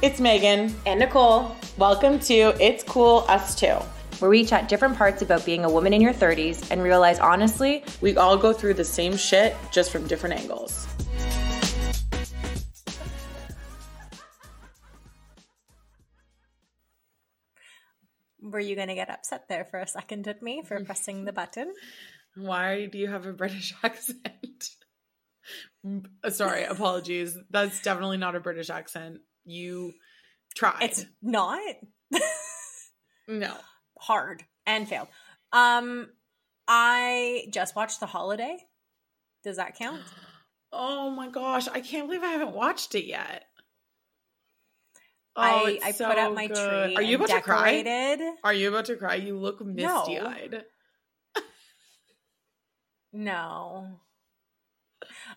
guys, it's Megan and Nicole. Welcome to It's Cool Us Too, where we chat different parts about being a woman in your 30s and realize, honestly, we all go through the same shit, just from different angles. Were you going to get upset there for a second at me for pressing the button? Why do you have a British accent? Sorry, apologies. That's definitely not a British accent. You tried. It's not? No. Hard and failed. I just watched The Holiday. Does that count? Oh my gosh. I can't believe I haven't watched it yet. Oh, I so put up my good. Tree. Are you about decorated. To cry? Are you about to cry? You look misty-eyed. No.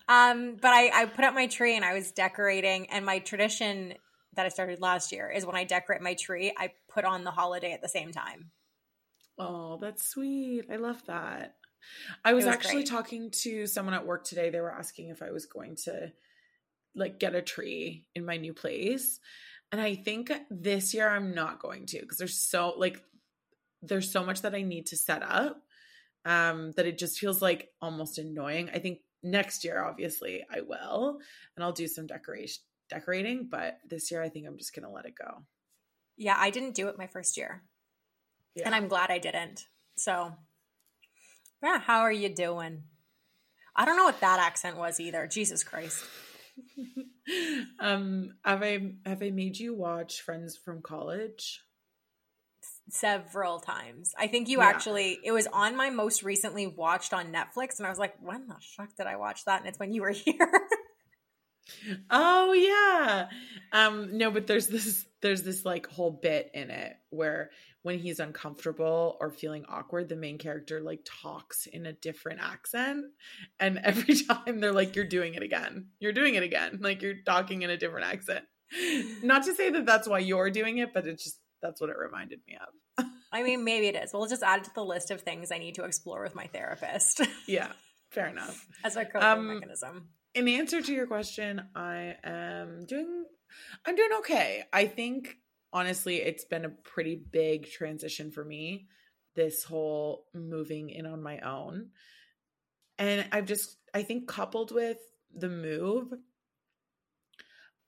But I put up my tree and I was decorating, and my tradition that I started last year is when I decorate my tree, I put on The Holiday at the same time. Oh, that's sweet. I love that. It was actually great. Talking to someone at work today. They were asking if I was going to get a tree in my new place. And I think this year I'm not going to, because there's so much that I need to set up that it just feels like almost annoying. I think next year, obviously, I will, and I'll do some decorating. But this year, I think I'm just going to let it go. Yeah, I didn't do it my first year, and I'm glad I didn't. So, yeah, how are you doing? I don't know what that accent was either. Jesus Christ. Have I made you watch Friends from College? Several times. I think you actually, it was on my most recently watched on Netflix, and I was like, when the fuck did I watch that? And it's when you were here. Oh yeah. No, but there's this whole bit in it where when he's uncomfortable or feeling awkward, the main character talks in a different accent, and every time they're like, you're doing it again, you're talking in a different accent. Not to say that that's why you're doing it, but it's just, that's what it reminded me of. I mean, maybe it is. We'll just add it to the list of things I need to explore with my therapist. Yeah, fair enough. As a coping mechanism. In answer to your question, I'm doing okay. I think, honestly, it's been a pretty big transition for me, this whole moving in on my own. And I think coupled with the move,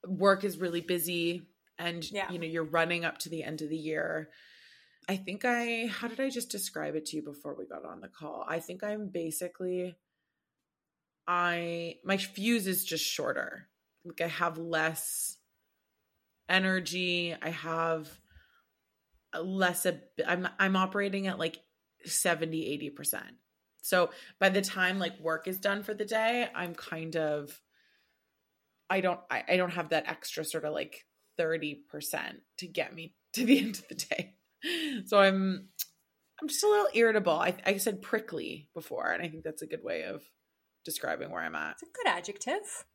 work is really busy, and you're running up to the end of the year. I think how did I just describe it to you before we got on the call? I think I'm basically, my fuse is just shorter. I have less energy. I have less, I'm operating at 70, 80%. So by the time work is done for the day, I'm kind of, I don't have that extra sort of 30% to get me to the end of the day. So I'm just a little irritable. I said prickly before, and I think that's a good way of describing where I'm at. It's a good adjective.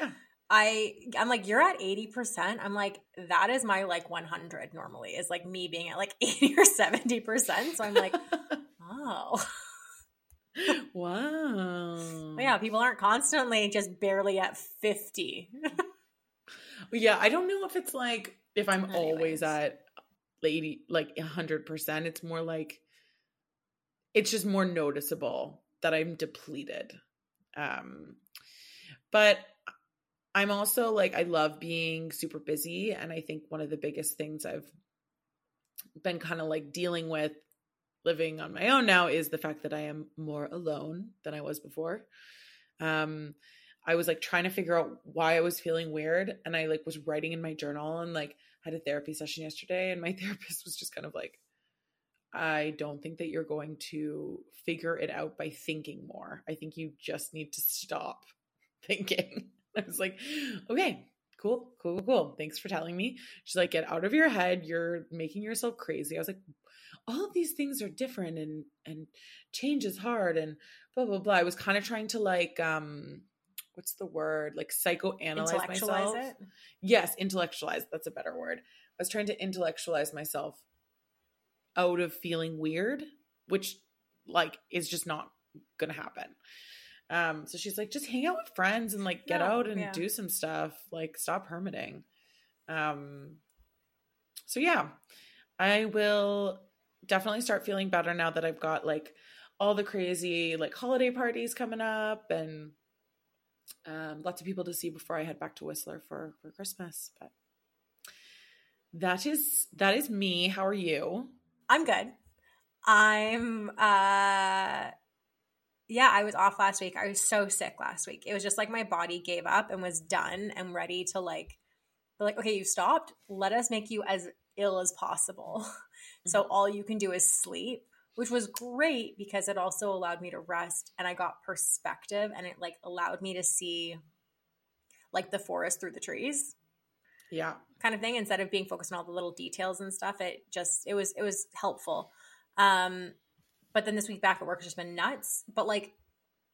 Yeah. I'm like, you're at 80%. I'm like, that is my 100 normally, is me being at 80 or 70%. So I'm like, oh. Wow. But yeah, people aren't constantly just barely at 50. Yeah, I don't know if it's if I'm always at 80, 100%. It's more it's just more noticeable that I'm depleted. But I'm also I love being super busy. And I think one of the biggest things I've been kind of dealing with living on my own now is the fact that I am more alone than I was before. I was trying to figure out why I was feeling weird. And I was writing in my journal, and had a therapy session yesterday, and my therapist was just kind of I don't think that you're going to figure it out by thinking more. I think you just need to stop thinking. I was like, okay, cool. Thanks for telling me. She's like, get out of your head. You're making yourself crazy. I was like, all of these things are different, and change is hard, and blah, blah, blah. I was kind of trying to what's the word? Psychoanalyze myself. It? Yes, intellectualize. That's a better word. I was trying to intellectualize myself out of feeling weird, which is just not going to happen. So she's like, just hang out with friends and get out and do some stuff. Stop hermiting. So yeah, I will definitely start feeling better now that I've got like all the crazy like holiday parties coming up and lots of people to see before I head back to Whistler for Christmas. But that is me. How are you? I'm good. I was off last week. I was so sick last week. It was just like my body gave up and was done and ready to like, okay, you stopped. Let us make you as ill as possible. Mm-hmm. So all you can do is sleep, which was great because it also allowed me to rest and I got perspective and it like allowed me to see like the forest through the trees. Yeah. Kind of thing. Instead of being focused on all the little details and stuff, it was helpful. But then this week back at work has just been nuts, but like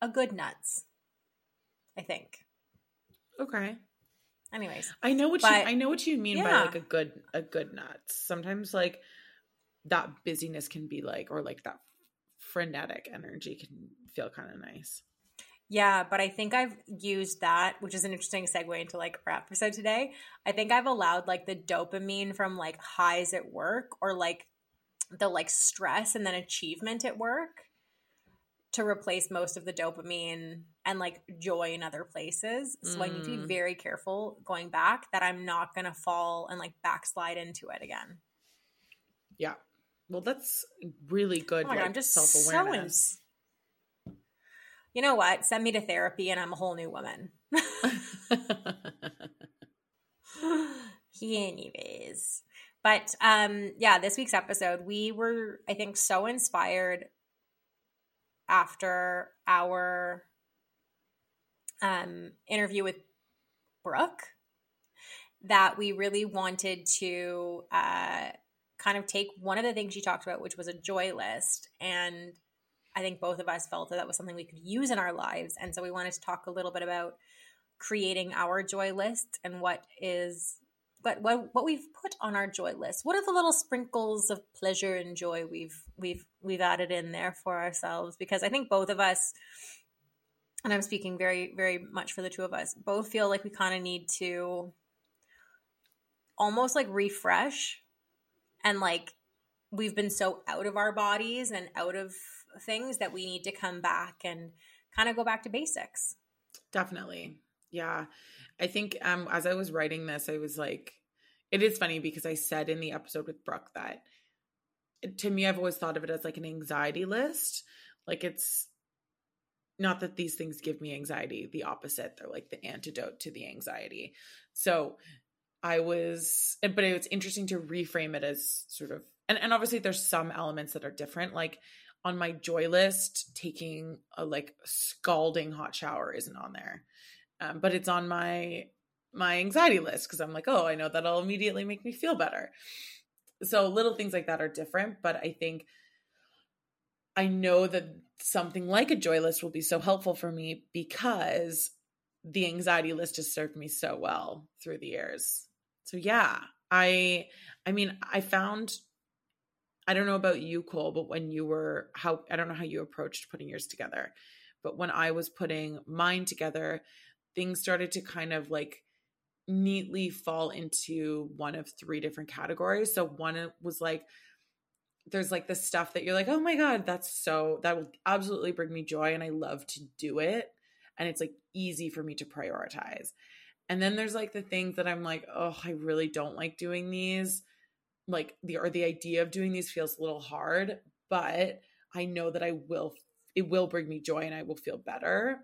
a good nuts, I think. Okay. Anyways, I know what you mean by like a good nuts. Sometimes like that busyness can be like, or like that frenetic energy can feel kind of nice. Yeah, but I think I've used that, which is an interesting segue into like our episode today. I think I've allowed like the dopamine from like highs at work or like the like stress and then achievement at work to replace most of the dopamine and like joy in other places. So I need to be very careful going back that I'm not going to fall and like backslide into it again. Yeah. Well, that's really good. Oh my God, I'm just self-awareness. You know what? Send me to therapy and I'm a whole new woman. Anyways. But this week's episode, we were, I think, so inspired after our interview with Brooke that we really wanted to kind of take one of the things she talked about, which was a joy list. And I think both of us felt that was something we could use in our lives. And so we wanted to talk a little bit about creating our joy list and what we've put on our joy list. What are the little sprinkles of pleasure and joy we've added in there for ourselves? Because I think both of us, and I'm speaking very, very much for the two of us, both feel like we kind of need to almost like refresh and like we've been so out of our bodies and out of things that we need to come back and kind of go back to basics. Definitely. Yeah. I think as I was writing this, I was like, it is funny because I said in the episode with Brooke that to me, I've always thought of it as like an anxiety list. Like it's not that these things give me anxiety, the opposite. They're like the antidote to the anxiety. So but it's interesting to reframe it as sort of, and obviously there's some elements that are different. Like on my joy list, taking a like scalding hot shower isn't on there. But it's on my anxiety list because I'm like, oh, I know that'll immediately make me feel better. So little things like that are different. But I think I know that something like a joy list will be so helpful for me because the anxiety list has served me so well through the years. So yeah, I found, I don't know about you, Cole, but when you were, I don't know how you approached putting yours together, but when I was putting mine together, things started to kind of like neatly fall into one of three different categories. So one was like, there's like the stuff that you're like, oh my God, that will absolutely bring me joy. And I love to do it. And it's like easy for me to prioritize. And then there's like the things that I'm like, oh, I really don't like doing these. Like the idea of doing these feels a little hard, but I know that it will bring me joy and I will feel better.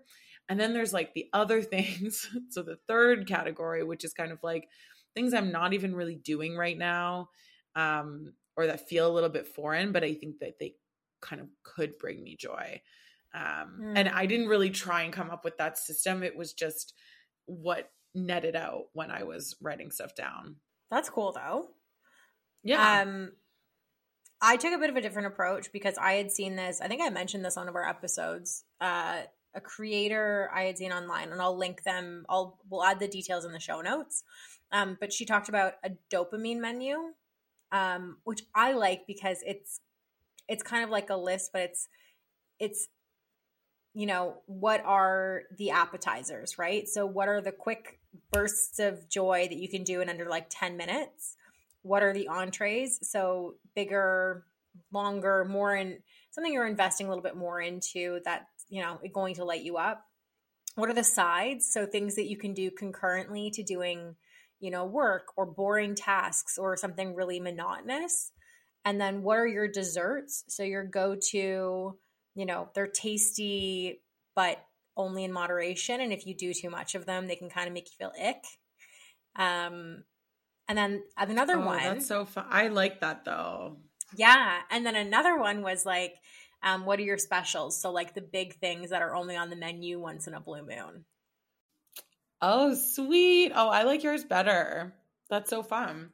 And then there's like the other things. So the third category, which is kind of like things I'm not even really doing right now, or that feel a little bit foreign, but I think that they kind of could bring me joy. And I didn't really try and come up with that system. It was just what netted out when I was writing stuff down. That's cool though. Yeah. I took a bit of a different approach because I had seen this. I think I mentioned this on one of our episodes, a creator I had seen online, and I'll link them. We'll add the details in the show notes. But she talked about a dopamine menu, which I like because it's kind of like a list, but it's you know, what are the appetizers, right? So what are the quick bursts of joy that you can do in under like 10 minutes? What are the entrees? So bigger, longer, more in something you're investing a little bit more into that, you know, going to light you up. What are the sides? So things that you can do concurrently to doing, you know, work or boring tasks or something really monotonous. And then what are your desserts? So your go-to, you know, they're tasty, but only in moderation. And if you do too much of them, they can kind of make you feel ick. And then another one. That's so fun. I like that though. Yeah. And then another one was like, what are your specials? So like the big things that are only on the menu once in a blue moon. Oh, sweet. Oh, I like yours better. That's so fun.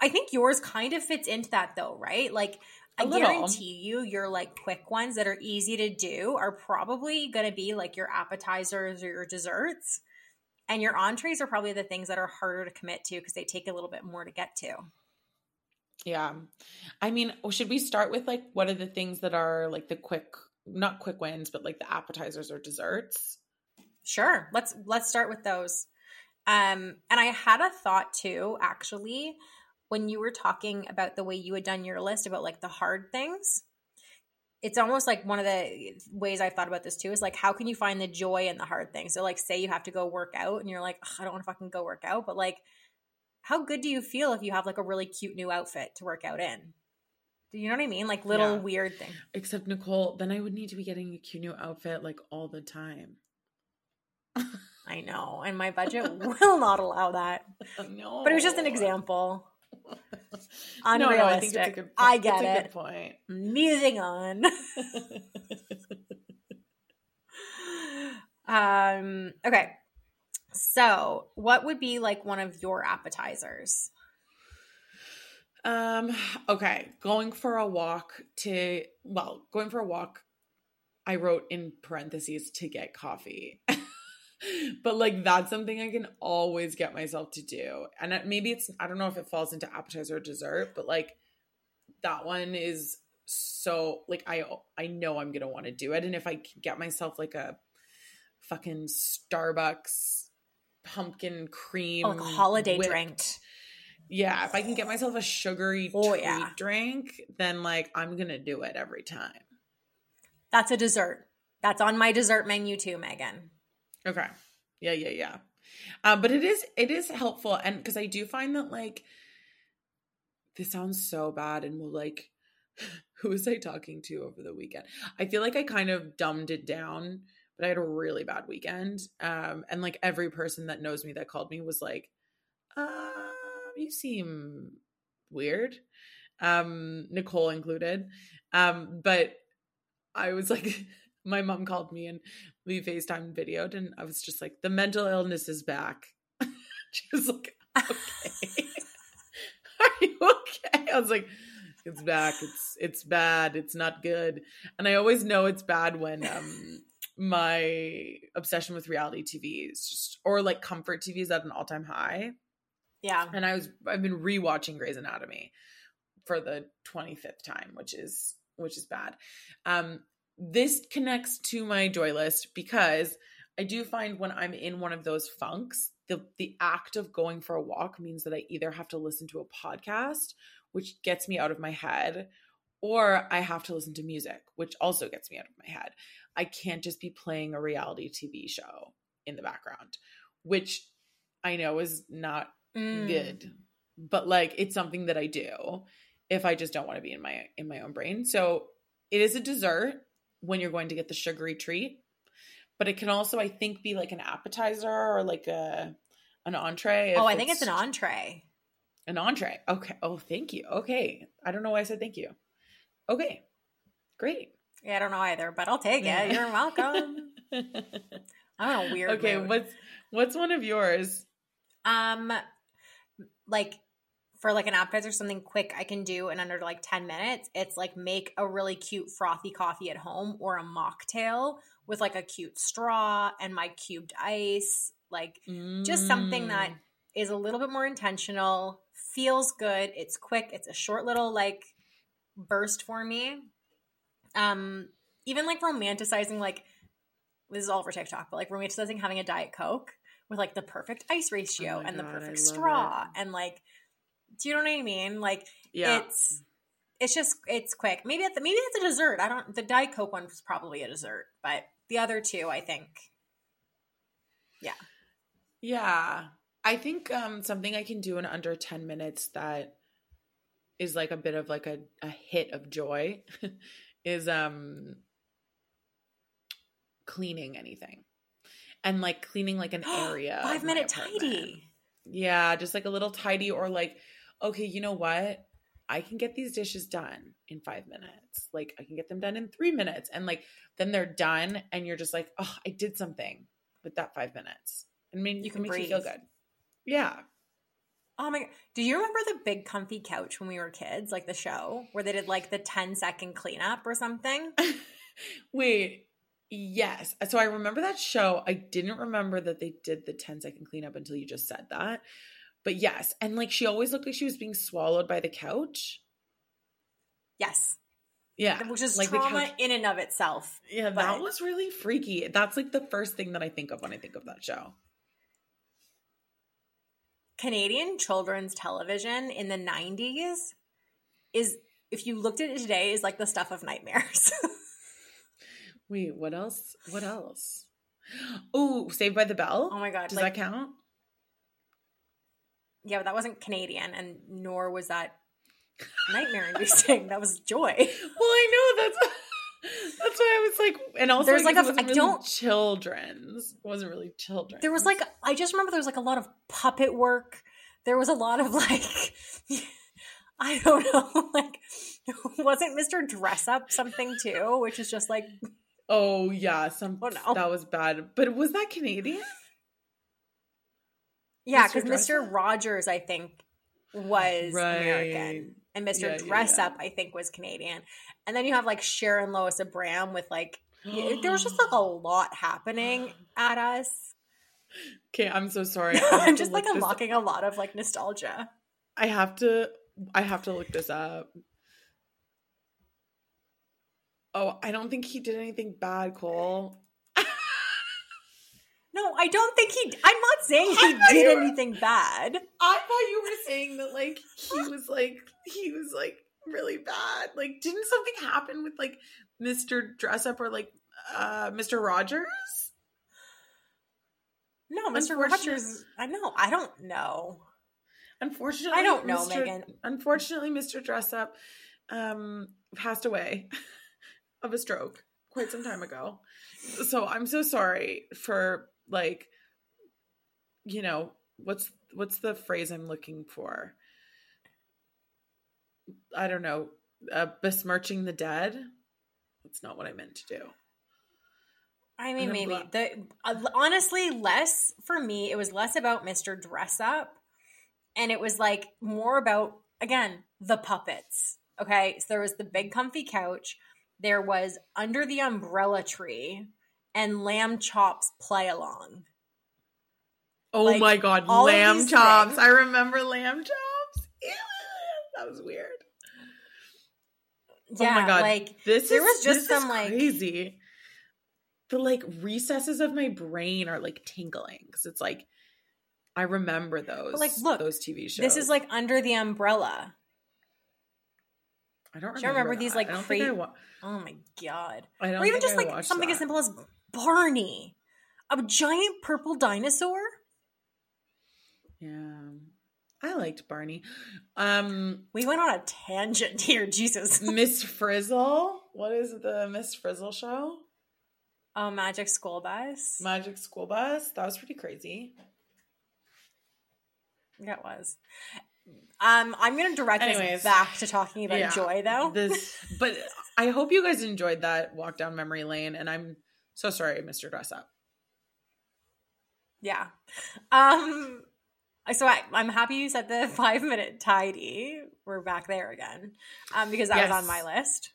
I think yours kind of fits into that though, right? Like I guarantee you your like quick ones that are easy to do are probably going to be like your appetizers or your desserts. And your entrees are probably the things that are harder to commit to because they take a little bit more to get to. Yeah. I mean, should we start with like what are the things that are like the quick, not quick wins, but like the appetizers or desserts? Sure. Let's start with those. And I had a thought too, actually, when you were talking about the way you had done your list about like the hard things. It's almost like one of the ways I've thought about this too is like, how can you find the joy in the hard things? So like, say you have to go work out and you're like, I don't want to fucking go work out, but like, how good do you feel if you have like a really cute new outfit to work out in? Do you know what I mean? Like little weird thing. Except Nicole, then I would need to be getting a cute new outfit like all the time. I know. And my budget will not allow that. No. But it was just an example. Unrealistic. No, I think it's a good point. I get it. Good point. Moving on. Okay. So, what would be like one of your appetizers? Okay, going for a walk, I wrote in parentheses to get coffee. But like that's something I can always get myself to do. And maybe it's, I don't know if it falls into appetizer or dessert, but like that one is so like I know I'm going to want to do it. And if I can get myself like a fucking Starbucks pumpkin cream. Oh, like a holiday drink. Yeah. If I can get myself a sugary treat drink, then like I'm going to do it every time. That's a dessert. That's on my dessert menu too, Megan. Okay. Yeah. But it is helpful. And because I do find that like, this sounds so bad and we'll like, who was I talking to over the weekend? I feel like I kind of dumbed it down, but I had a really bad weekend. And like every person that knows me that called me was like, you seem weird. Nicole included. But I was like, my mom called me and we FaceTime videoed and I was just like, the mental illness is back. She was like, okay. Are you okay? I was like, it's back. It's bad. It's not good. And I always know it's bad when my obsession with reality TV is just, or like comfort TV is at an all-time high. Yeah. And I've been rewatching Grey's Anatomy for the 25th time, which is bad. This connects to my joy list because I do find when I'm in one of those funks, the act of going for a walk means that I either have to listen to a podcast, which gets me out of my head, or I have to listen to music, which also gets me out of my head. I can't just be playing a reality TV show in the background, which I know is not good, but like it's something that I do if I just don't want to be in my own brain. So it is a dessert when you're going to get the sugary treat, but it can also, I think, be like an appetizer or like an entree. Oh, I think it's an entree. An entree. Okay. Oh, thank you. Okay. I don't know why I said thank you. Okay. Great. Yeah, I don't know either, but I'll take it. You're welcome. I'm in a weird mood. What's one of yours? Like for like an appetizer, something quick I can do in under like 10 minutes, it's like make a really cute frothy coffee at home or a mocktail with like a cute straw and my cubed ice, like just something that is a little bit more intentional, feels good. It's quick. It's a short little like burst for me. Even like romanticizing like this is all over TikTok, but like romanticizing having a Diet Coke with like the perfect ice ratio and the perfect straw. And like, do you know what I mean? Like it's just, it's quick. Maybe that's a dessert. The Diet Coke one was probably a dessert, but the other two, I think. Yeah. Yeah. I think something I can do in under 10 minutes that is like a bit of like a hit of joy is cleaning anything. And like cleaning like an area. 5 minute tidy. Yeah. Just like a little tidy or like, okay, you know what? I can get these dishes done in 5 minutes. Like I can get them done in 3 minutes. And like, then they're done and you're just like, oh, I did something with that 5 minutes. I mean, you can make you feel good. Yeah. Oh my God. Do you remember The Big Comfy Couch when we were kids? Like the show where they did like the 10-second cleanup or something? Wait. Yes. So I remember that show. I didn't remember that they did the 10-second cleanup until you just said that. But yes. And like she always looked like she was being swallowed by the couch. Yes. Yeah. Which is like trauma in and of itself. Yeah. That was really freaky. That's like the first thing that I think of when I think of that show. Canadian children's television in the 90s is, if you looked at it today, is like the stuff of nightmares. Wait, what else? What else? Oh, Saved by the Bell. Oh my God. Does like, that count? Yeah, but that wasn't Canadian, and nor was that nightmare-inducing. That was joy. Well, I know. That's why I was like, and also there's like a, it wasn't really children's. There was like, I just remember there was like a lot of puppet work. There was a lot of like, I don't know, like, wasn't Mr. Dress-Up something too? Which is just like, oh yeah, that was bad. But was that Canadian? Yeah, because Mr. Rogers, I think, was American. And Mr. Dress-Up, I think, was Canadian. And then you have, like, Sharon Lois Bram with, like, there was just, like, a lot happening at us. Okay, I'm so sorry. I'm just, like, unlocking a lot of, like, nostalgia. I have to look this up. Oh, I don't think he did anything bad, Cole. No, I don't think I'm not saying he did anything bad. I thought you were saying that, like, he was, like, really bad. Like, didn't something happen with, like, Mr. Dress-Up or, like, Mr. Rogers? No, Mr. Rogers, I don't know. Unfortunately, I don't know, Megan. Unfortunately, Mr. Dress-Up passed away of a stroke quite some time ago. So I'm so sorry for... Like, you know, what's the phrase I'm looking for? I don't know. Besmirching the dead. That's not what I meant to do. I mean, maybe. Honestly, less for me, it was less about Mr. Dress-Up. And it was like more about, again, the puppets. Okay. So there was The Big Comfy Couch. There was Under the Umbrella Tree. And Lamb Chops Play Along. Oh like, my God, Lamb Chops. Things. I remember Lamb Chops. Ew, that was weird. Yeah, oh my God. Like, this is crazy. The like recesses of my brain are like tingling because it's like, I remember those. But, like, look, those TV shows. This is like Under the Umbrella. I don't remember. Do you remember these like crazy? Oh my God. I don't or even just I like something that. As simple as. Barney, a giant purple dinosaur. Yeah, I liked Barney. We went on a tangent here, Jesus. Miss Frizzle. What is the Miss Frizzle show? Oh, Magic School Bus. Magic School Bus. That was pretty crazy. Yeah, it was. I'm going to direct us back to talking about joy, though. But I hope you guys enjoyed that walk down memory lane, and I'm so sorry, Mr. Dress-Up. Yeah. So I'm happy you said the 5 minute tidy. We're back there again because that was on my list.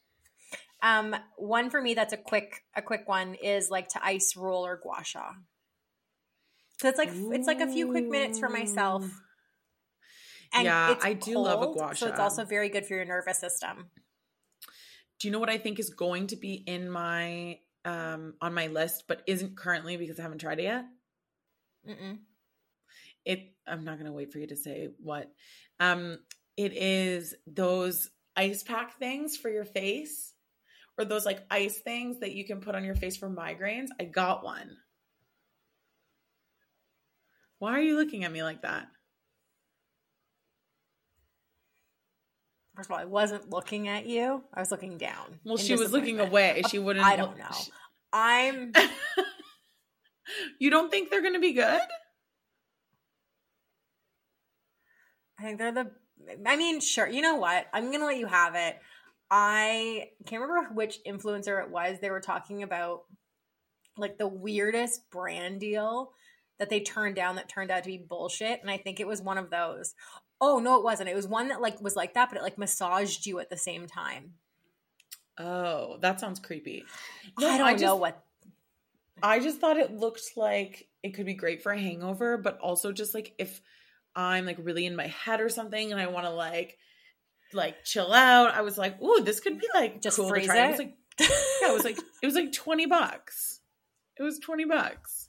One for me that's a quick one is like to ice roll or gua sha. So it's like it's like a few quick minutes for myself. And I do love a gua sha. So it's also very good for your nervous system. Do you know what I think is going to be in my on my list, but isn't currently because I haven't tried it yet. I'm not going to wait for you to say what. It is those ice pack things for your face, or those like ice things that you can put on your face for migraines. I got one. Why are you looking at me like that? First of all, I wasn't looking at you. I was looking down. Well, she was looking away. She wouldn't. I don't know. I'm. You don't think they're going to be good? I think they're the. I mean, sure. You know what? I'm going to let you have it. I can't remember which influencer it was. They were talking about like the weirdest brand deal that they turned down that turned out to be bullshit. And I think it was one of those. Oh, no, it wasn't. It was one that like was like that, but it like massaged you at the same time. Oh, that sounds creepy. No, I don't know what. I just thought it looked like it could be great for a hangover, but also just like if I'm like really in my head or something and I want to like chill out. I was like, ooh, this could be like just cool to try. It was like, yeah, it was like $20. It was $20.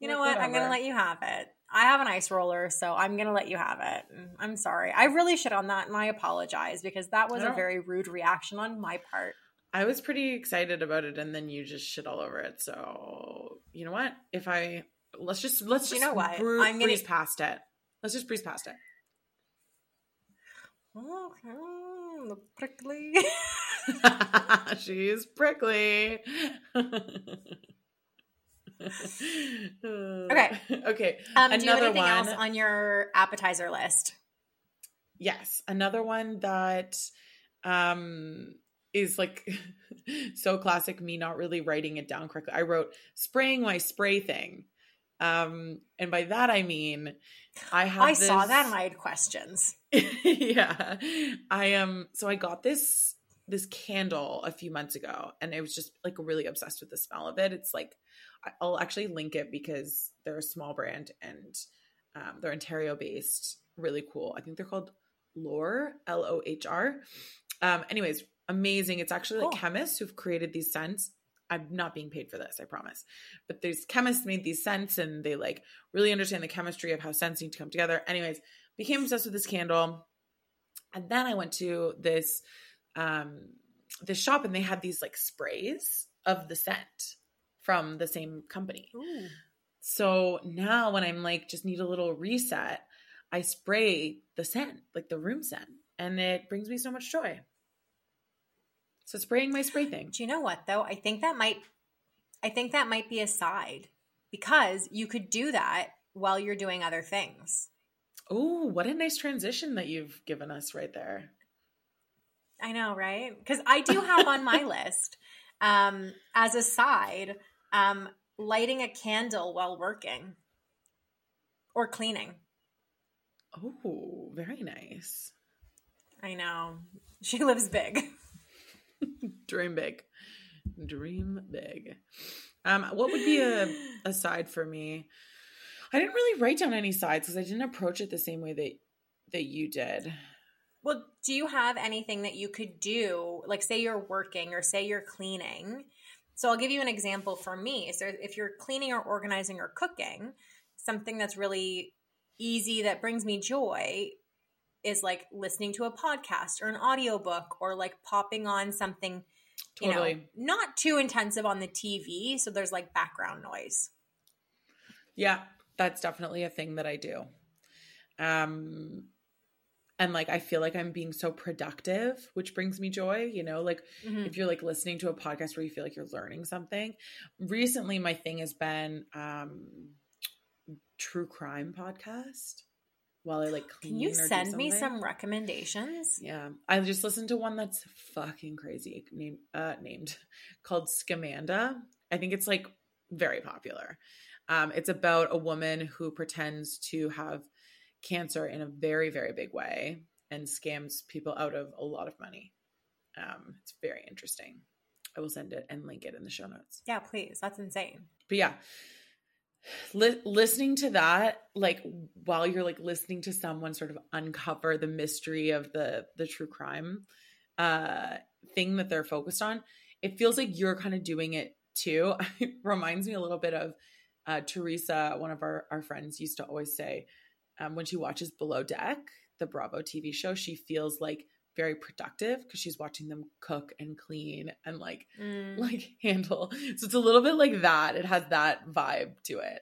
You know what? Whatever. I'm going to let you have it. I have an ice roller, so I'm going to let you have it. I'm sorry. I really shit on that, and I apologize because that was a very rude reaction on my part. I was pretty excited about it, and then you just shit all over it. So you know what? If I let's just you know what? Breeze past it. Let's just breeze past it. Oh, the prickly. She's prickly. Okay. Another do you have anything else on your appetizer list? Yes. Another one that is like so classic me not really writing it down correctly. I wrote spraying my spray thing. And by that I mean I saw that and I had questions. Yeah. So I got this candle a few months ago and I was just like really obsessed with the smell of it. It's like I'll actually link it because they're a small brand and they're Ontario-based, really cool. I think they're called Lore, L-O-H-R. Anyways, amazing. It's actually like chemists who've created these scents. I'm not being paid for this, I promise. But these chemists made these scents and they like really understand the chemistry of how scents need to come together. Anyways, became obsessed with this candle. And then I went to this shop and they had these like sprays of the scent from the same company. Ooh. So now when I'm like, just need a little reset, I spray the scent, like the room scent, and it brings me so much joy. So spraying my spray thing. Do you know what though? I think that might be a side because you could do that while you're doing other things. Ooh, what a nice transition that you've given us right there. I know, right? Because I do have on my list, as a side, lighting a candle while working or cleaning. Oh, very nice. I know. She lives big. Dream big. What would be a side for me? I didn't really write down any sides because I didn't approach it the same way that you did. Well, do you have anything that you could do? Like say you're working or say you're cleaning. So I'll give you an example for me. So if you're cleaning or organizing or cooking, something that's really easy that brings me joy is like listening to a podcast or an audiobook or like popping on something, you know, not too intensive on the TV. So there's like background noise. Yeah, that's definitely a thing that I do. And like, I feel like I'm being so productive, which brings me joy, you know, like if you're like listening to a podcast where you feel like you're learning something. Recently, my thing has been true crime podcast while I like clean. Can you send me some recommendations? Yeah. I just listened to one that's fucking crazy called Scamanda. I think it's like very popular. It's about a woman who pretends to have cancer in a very, very big way and scams people out of a lot of money. It's very interesting. I will send it and link it in the show notes. Yeah, please. That's insane. But yeah, listening to that, like while you're like listening to someone sort of uncover the mystery of the true crime thing that they're focused on it feels like you're kind of doing it too. It reminds me a little bit of Teresa, one of our friends, used to always say when she watches Below Deck, the Bravo TV show, she feels like very productive because she's watching them cook and clean and like handle. So it's a little bit like that. It has that vibe to it.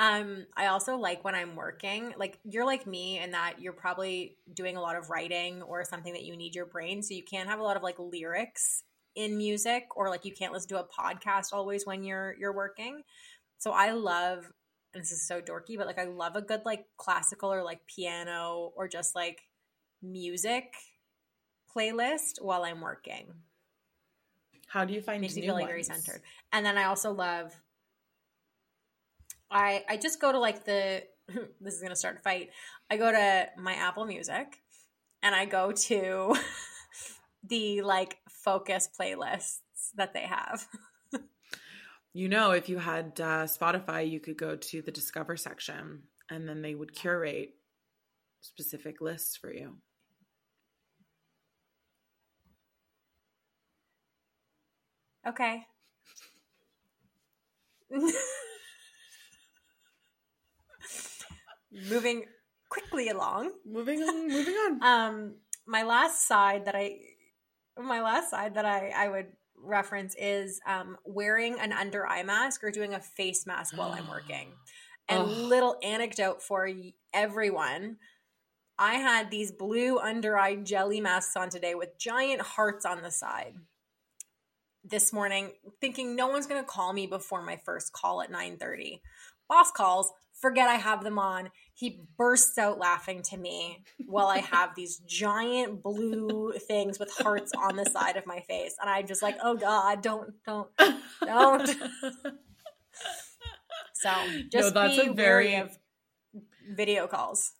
I also like when I'm working, like you're like me in that you're probably doing a lot of writing or something that you need your brain. So you can't have a lot of like lyrics in music, or like you can't listen to a podcast always when you're working. So I love, and this is so dorky, but like I love a good like classical or like piano or just like music playlist while I'm working. How do you find new ones? Makes me feel like very centered. And then I also love, I just go to like the, this is going to start a fight. I go to my Apple Music and I go to the like focus playlists that they have. You know, if you had Spotify, you could go to the Discover section and then they would curate specific lists for you. Okay. Moving quickly along. Moving on. My last side that I would reference is wearing an under eye mask or doing a face mask while I'm working. And little anecdote for everyone, I had these blue under eye jelly masks on today with giant hearts on the side this morning, thinking no one's going to call me before my first call at 9:30. Boss calls, forget I have them on. He bursts out laughing to me while I have these giant blue things with hearts on the side of my face. And I'm just like, oh God, don't. So just be wary of video calls.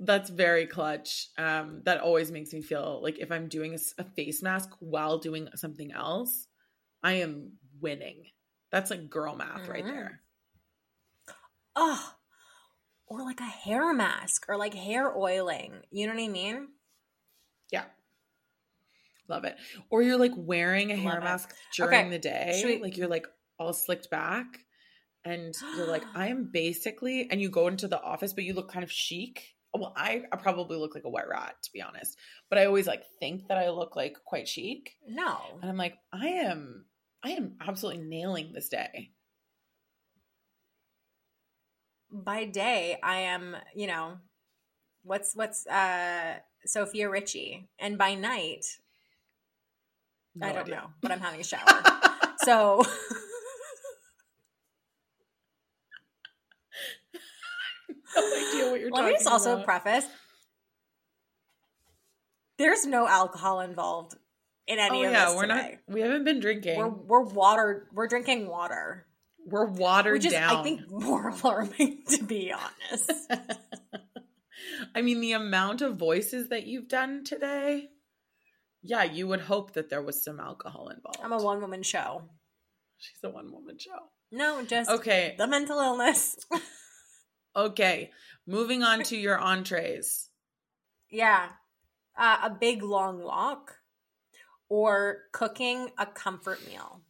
That's very clutch. That always makes me feel like if I'm doing a face mask while doing something else, I am winning. That's like girl math right there. Oh, or like a hair mask or like hair oiling. You know what I mean? Yeah. Love it. Or you're like wearing a hair mask during the day. Like you're like all slicked back and you're like, I'm basically, and you go into the office, but you look kind of chic. Well, I probably look like a wet rat, to be honest, but I always like think that I look like quite chic. No. And I'm like, I am absolutely nailing this day. By day, I am, you know, what's Sophia Richie, and by night, I don't know, but I'm having a shower. So no idea what you're talking about. Let me just also preface: there's no alcohol involved in any of this. We haven't been drinking. We're drinking water. We're watered down. I think more alarming, to be honest. I mean, the amount of voices that you've done today. Yeah, you would hope that there was some alcohol involved. I'm a one-woman show. She's a one-woman show. No, just okay. The mental illness. Okay, moving on to your entrees. Yeah, a big long walk or cooking a comfort meal.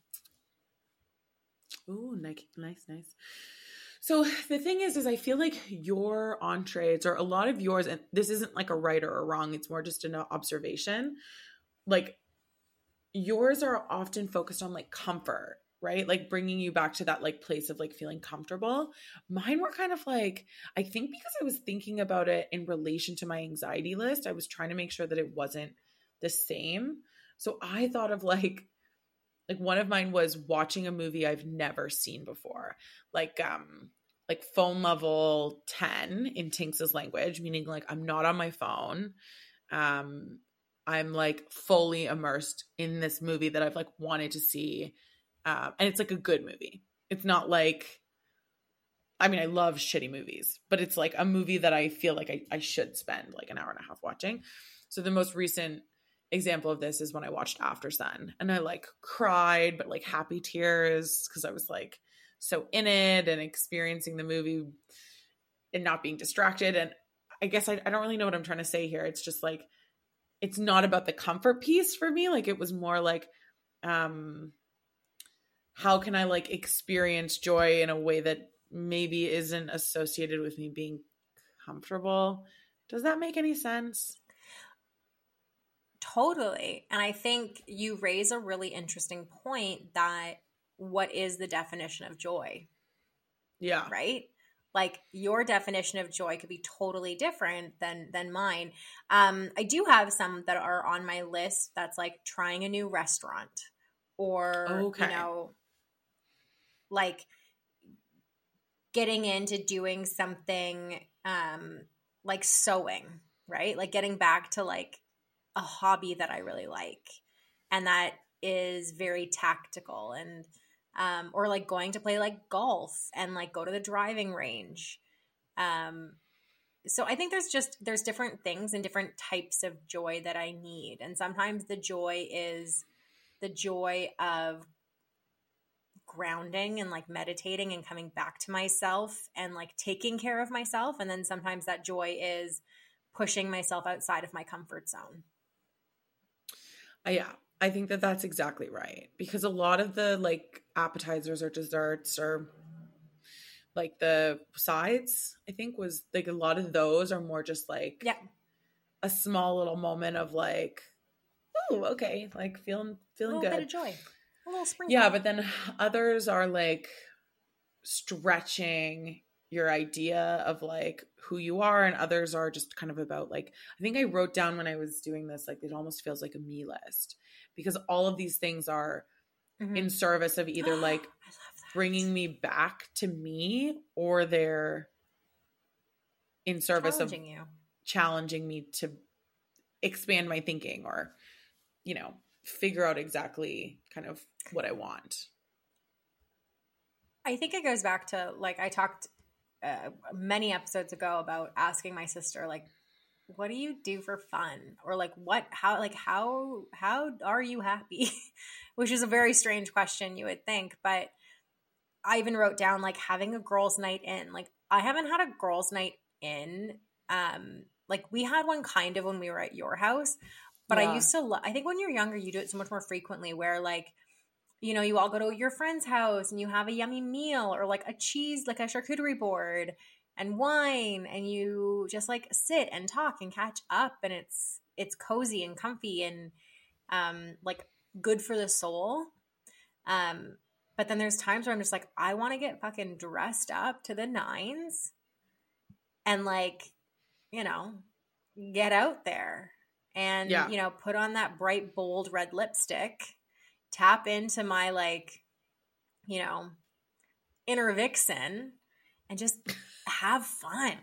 Ooh, nice. So the thing is I feel like your entrees or a lot of yours, and this isn't like a right or a wrong, it's more just an observation. Like yours are often focused on like comfort, right? Like bringing you back to that like place of like feeling comfortable. Mine were kind of like, I think because I was thinking about it in relation to my anxiety list, I was trying to make sure that it wasn't the same. So I thought of like one of mine was watching a movie I've never seen before, like phone level 10 in Tinks's language, meaning like I'm not on my phone. I'm like fully immersed in this movie that I've like wanted to see. And it's like a good movie. It's not like, I mean, I love shitty movies, but it's like a movie that I feel like I should spend like an hour and a half watching. So the most recent example of this is when I watched Aftersun and I like cried, but like happy tears because I was like so in it and experiencing the movie and not being distracted. And I guess I don't really know what I'm trying to say here. It's just like it's not about the comfort piece for me. Like, it was more like, how can I like experience joy in a way that maybe isn't associated with me being comfortable? Does that make any sense? Totally. And I think you raise a really interesting point that what is the definition of joy? Yeah. Right? Like, your definition of joy could be totally different than mine. I do have some that are on my list that's like trying a new restaurant or, you know, like getting into doing something like sewing, right? Like getting back to like a hobby that I really like and that is very tactical and or like going to play like golf and like go to the driving range. So I think there's different things and different types of joy that I need. And sometimes the joy is the joy of grounding and like meditating and coming back to myself and like taking care of myself. And then sometimes that joy is pushing myself outside of my comfort zone. Yeah. I think that that's exactly right, because a lot of the like appetizers or desserts or like the sides, I think was like a lot of those are more just like a small little moment of like, oh, okay. Like feeling good. A little bit of joy. A little sprinkle. Yeah. But then others are like stretching your idea of like who you are, and others are just kind of about like, I think I wrote down when I was doing this, like it almost feels like a me list, because all of these things are in service of either like bringing me back to me, or they're in service challenging me to expand my thinking or, you know, figure out exactly kind of what I want. I think it goes back to like, I talked many episodes ago about asking my sister, like, what do you do for fun? Or like, how are you happy? Which is a very strange question, you would think. But I even wrote down like having a girls' night in. Like, I haven't had a girls' night in. Like, we had one kind of when we were at your house, but I used to I think when you're younger, you do it so much more frequently where like, you know, you all go to your friend's house and you have a yummy meal or like a cheese, like a charcuterie board and wine, and you just like sit and talk and catch up, and it's cozy and comfy and like good for the soul. But then there's times where I'm just like, I want to get fucking dressed up to the nines and like, you know, get out there and, you know, put on that bright, bold red lipstick, tap into my like, you know, inner vixen and just have fun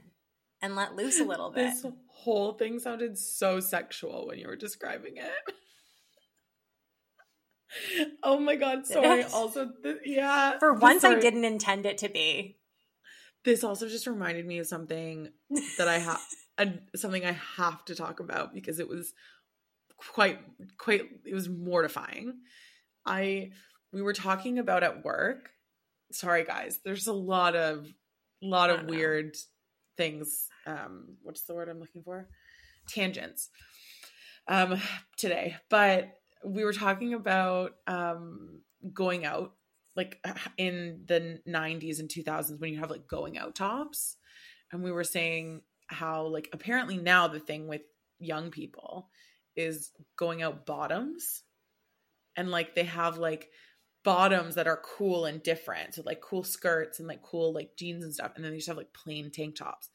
and let loose a little bit. This whole thing sounded so sexual when you were describing it. Oh my God. Sorry. Also, for once, I didn't intend it to be. This also just reminded me of something that I have, something I have to talk about, because it was quite, it was mortifying. We were talking about at work. Sorry guys, there's a lot of weird things. What's the word I'm looking for? Tangents. Today, but we were talking about going out, like in the 90s and 2000s when you have like going out tops, and we were saying how like apparently now the thing with young people is going out bottoms, and like they have like bottoms that are cool and different. So like cool skirts and like cool like jeans and stuff. And then they just have like plain tank tops.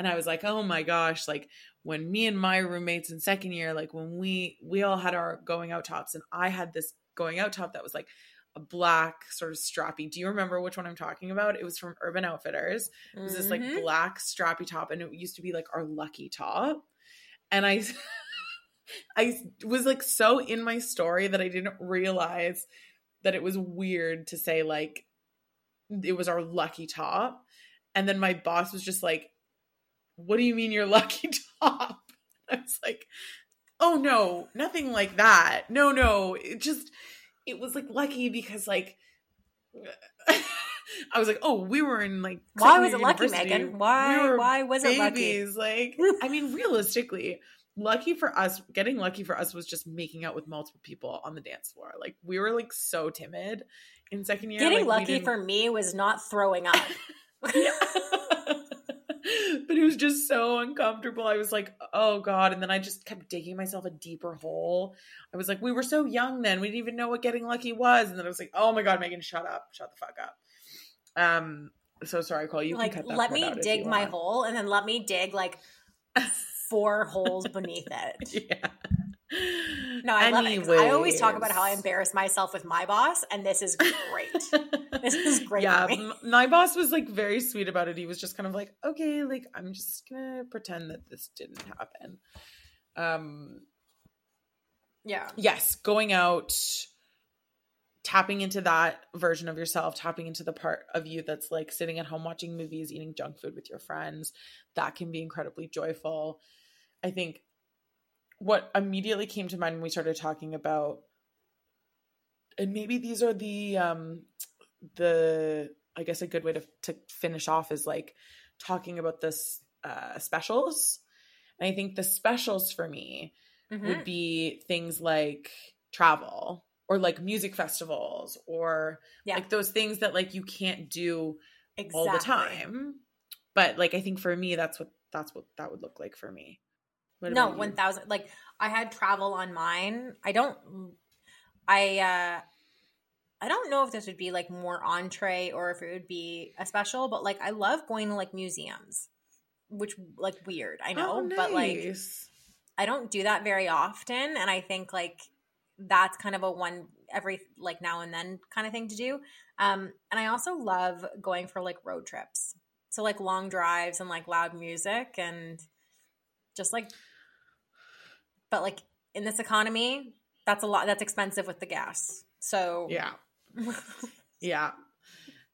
And I was like, oh my gosh, like when me and my roommates in second year, like when we all had our going out tops, and I had this going out top that was like a black sort of strappy. Do you remember which one I'm talking about? It was from Urban Outfitters. It was this like black strappy top, and it used to be like our lucky top. And I was like so in my story that I didn't realize that it was weird to say like it was our lucky top. And then my boss was just like, what do you mean your lucky top? And I was like, oh no, nothing like that. No. It was like lucky because like, I was like, oh, we were in like, why was it lucky, Megan? Why was it lucky? Like, I mean, realistically, Getting lucky for us was just making out with multiple people on the dance floor. Like, we were like so timid in second year. Getting lucky for me was not throwing up. But it was just so uncomfortable. I was like, oh God. And then I just kept digging myself a deeper hole. I was like, we were so young then. We didn't even know what getting lucky was. And then I was like, oh my God, Megan, shut up. Shut the fuck up. So sorry, Cole. You like, can cut that part out if you want. Let me dig my hole and then let me dig like 4 holes beneath it. Yeah. No, I love it. I always talk about how I embarrass myself with my boss, and this is great. This is great. Yeah, for me. My boss was like very sweet about it. He was just kind of like, okay, like I'm just gonna pretend that this didn't happen. Yeah. Yes, going out, tapping into that version of yourself, tapping into the part of you that's like sitting at home watching movies, eating junk food with your friends. That can be incredibly joyful. I think what immediately came to mind when we started talking about, and maybe these are the I guess a good way to finish off is like talking about this specials. And I think the specials for me would be things like travel or like music festivals or like those things that like you can't do all the time. But like, I think for me, that's what that would look like for me. No, 1,000. Like, I had travel on mine. I don't know if this would be like more entree or if it would be a special, but like, I love going to like museums, which like weird, I know, but like, I don't do that very often. And I think like that's kind of a one every like now and then kind of thing to do. And I also love going for like road trips. So like long drives and like loud music and just like, but like in this economy, that's a lot. That's expensive with the gas. So yeah. Yeah.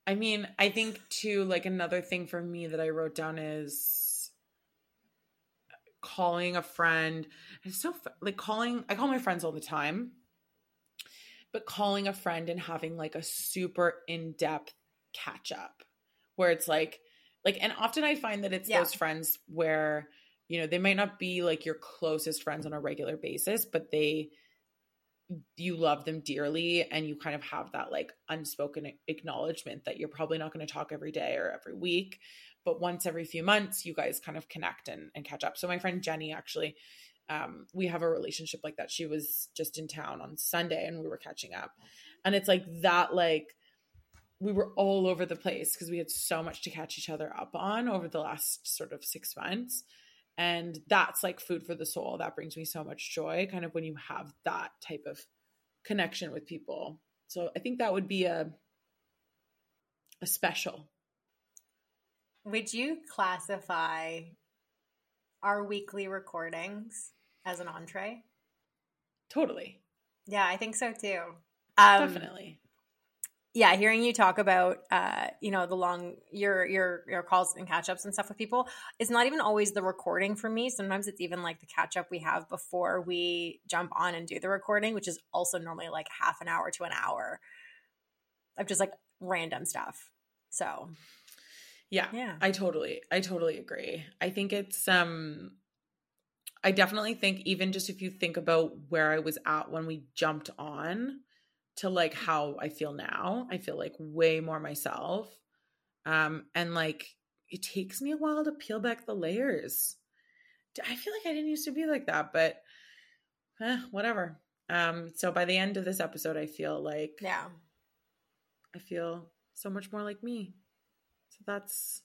I mean, I think too, like another thing for me that I wrote down is calling a friend. It's so like I call my friends all the time, but calling a friend and having like a super in-depth catch up where it's like, and often I find that it's those friends where, you know, they might not be like your closest friends on a regular basis, but you love them dearly and you kind of have that like unspoken acknowledgement that you're probably not going to talk every day or every week, but once every few months you guys kind of connect and catch up. So my friend Jenny, actually, we have a relationship like that. She was just in town on Sunday and we were catching up, and it's like that, like we were all over the place because we had so much to catch each other up on over the last sort of 6 months. And that's like food for the soul. That brings me so much joy, kind of when you have that type of connection with people. So I think that would be a special. Would you classify our weekly recordings as an entree? Totally. Yeah, I think so too. Definitely. Yeah, hearing you talk about, you know, the long your calls and catch ups and stuff with people, it's not even always the recording for me. Sometimes it's even like the catch up we have before we jump on and do the recording, which is also normally like half an hour to an hour of just like random stuff. So, yeah, I totally agree. I think it's I definitely think even just if you think about where I was at when we jumped on to like how I feel now. I feel like way more myself. And like, it takes me a while to peel back the layers. I feel like I didn't used to be like that, but whatever. So by the end of this episode, I feel like, I feel so much more like me. So that's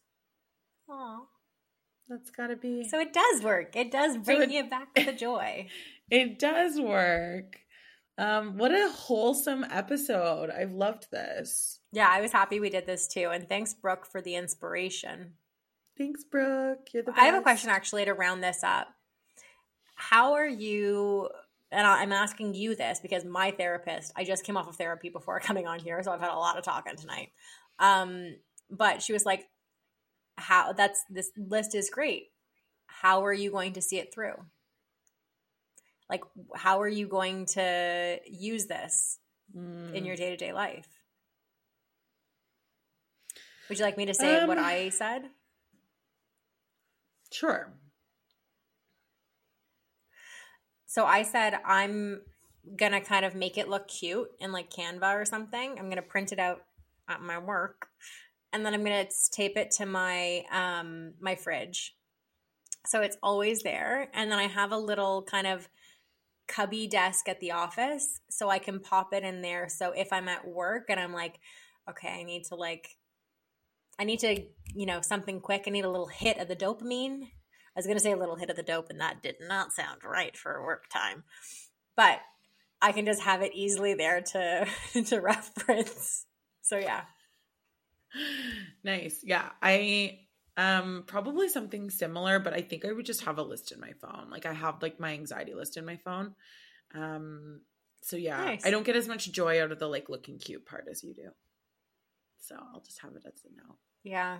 gotta be. So it does work. It does bring you back to the joy. It does work. What a wholesome episode. I've loved this. Yeah, I was happy we did this too. And thanks, Brooke, for the inspiration. Thanks, Brooke. You're the best. I have a question actually to round this up. How are you, and I'm asking you this because my therapist, I just came off of therapy before coming on here, so I've had a lot of talking tonight. But she was like, this list is great. How are you going to see it through? Like, how are you going to use this in your day-to-day life? Would you like me to say what I said? Sure. So I said I'm going to kind of make it look cute in like Canva or something. I'm going to print it out at my work and then I'm going to tape it to my my fridge. So it's always there. And then I have a little kind of cubby desk at the office so I can pop it in there. So if I'm at work and I'm like, okay, I need to, you know, something quick. I need a little hit of the dopamine. I was going to say a little hit of the dope and that did not sound right for work time. But I can just have it easily there to reference. So yeah. Nice. Yeah. I probably something similar, but I think I would just have a list in my phone. Like I have like my anxiety list in my phone. So yeah, nice. I don't get as much joy out of the like looking cute part as you do. So I'll just have it as a note. Yeah.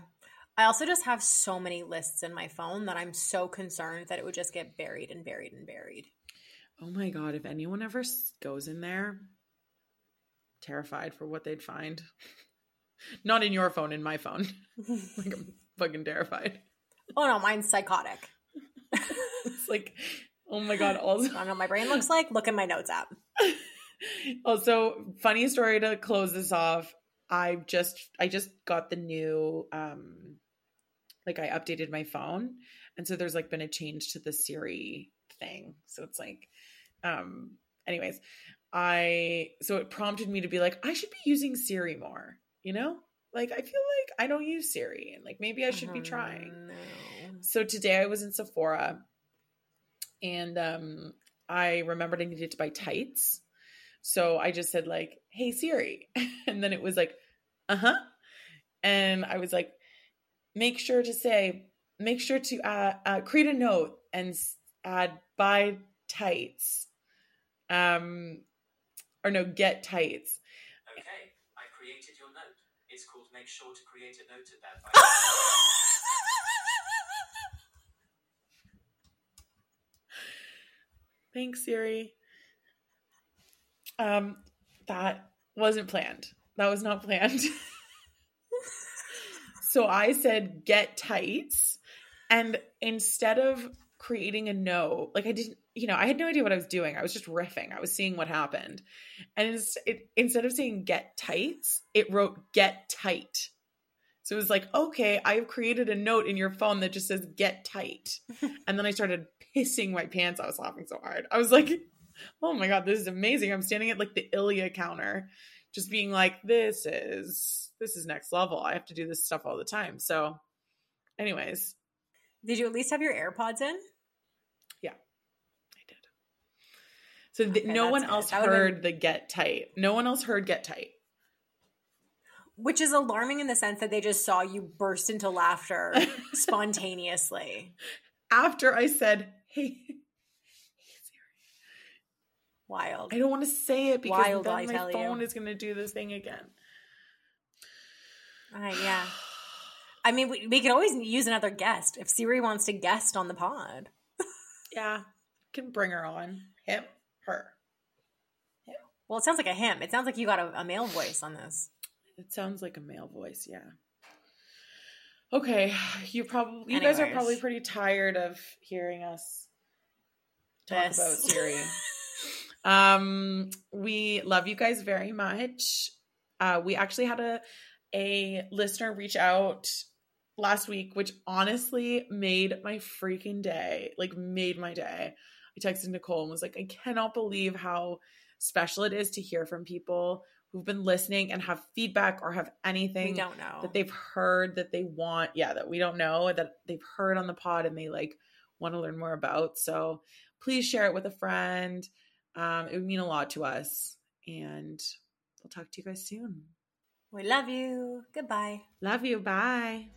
I also just have so many lists in my phone that I'm so concerned that it would just get buried and buried and buried. Oh my God. If anyone ever goes in there, terrified for what they'd find. Not in your phone, in my phone. Like I'm fucking terrified. Oh no, mine's psychotic. It's like, oh my God. Also, I don't know what my brain looks like. Look at my notes app. Also, funny story to close this off. I just got the new, like I updated my phone. And so there's like been a change to the Siri thing. So it's like, anyways, so it prompted me to be like, I should be using Siri more, you know? Like, I feel like I don't use Siri and like, maybe I should be trying. No. So today I was in Sephora and, I remembered I needed to buy tights. So I just said like, hey Siri. And then it was like, uh-huh. And I was like, make sure to create a note and add buy tights. Get tights. Okay. I created your note. It's called make sure to create a note at that by. Thanks, Siri. That wasn't planned. That was not planned. So I said, get tights. And instead of creating a note, like I didn't, you know, I had no idea what I was doing. I was just riffing. I was seeing what happened. And instead of saying get tights, it wrote get tight. So it was like, okay, I've created a note in your phone that just says get tight. And then I started pissing my pants. I was laughing so hard. I was like, oh my God, this is amazing. I'm standing at like the Ilia counter just being like, this is next level. I have to do this stuff all the time. So anyways. Did you at least have your AirPods in? Yeah, I did. So no one else heard the get tight. No one else heard get tight. Which is alarming in the sense that they just saw you burst into laughter spontaneously. After I said, hey. Wild. I don't want to say it because then my phone is going to do this thing again. All right, yeah. I mean, we could always use another guest if Siri wants to guest on the pod. Yeah, can bring her on. Him, her. Yeah. Well, it sounds like a him. It sounds like you got a male voice on this. It sounds like a male voice, yeah. Okay, you guys are probably pretty tired of hearing us talk about Siri. We love you guys very much. We actually had a listener reach out last week, which honestly made my freaking day, like made my day. I texted Nicole and was like, I cannot believe how special it is to hear from people who've been listening and have feedback or have anything that they've heard that they want. Yeah. That we don't know that they've heard on the pod and they like want to learn more about. So please share it with a friend. It would mean a lot to us, and we'll talk to you guys soon. We love you. Goodbye. Love you. Bye.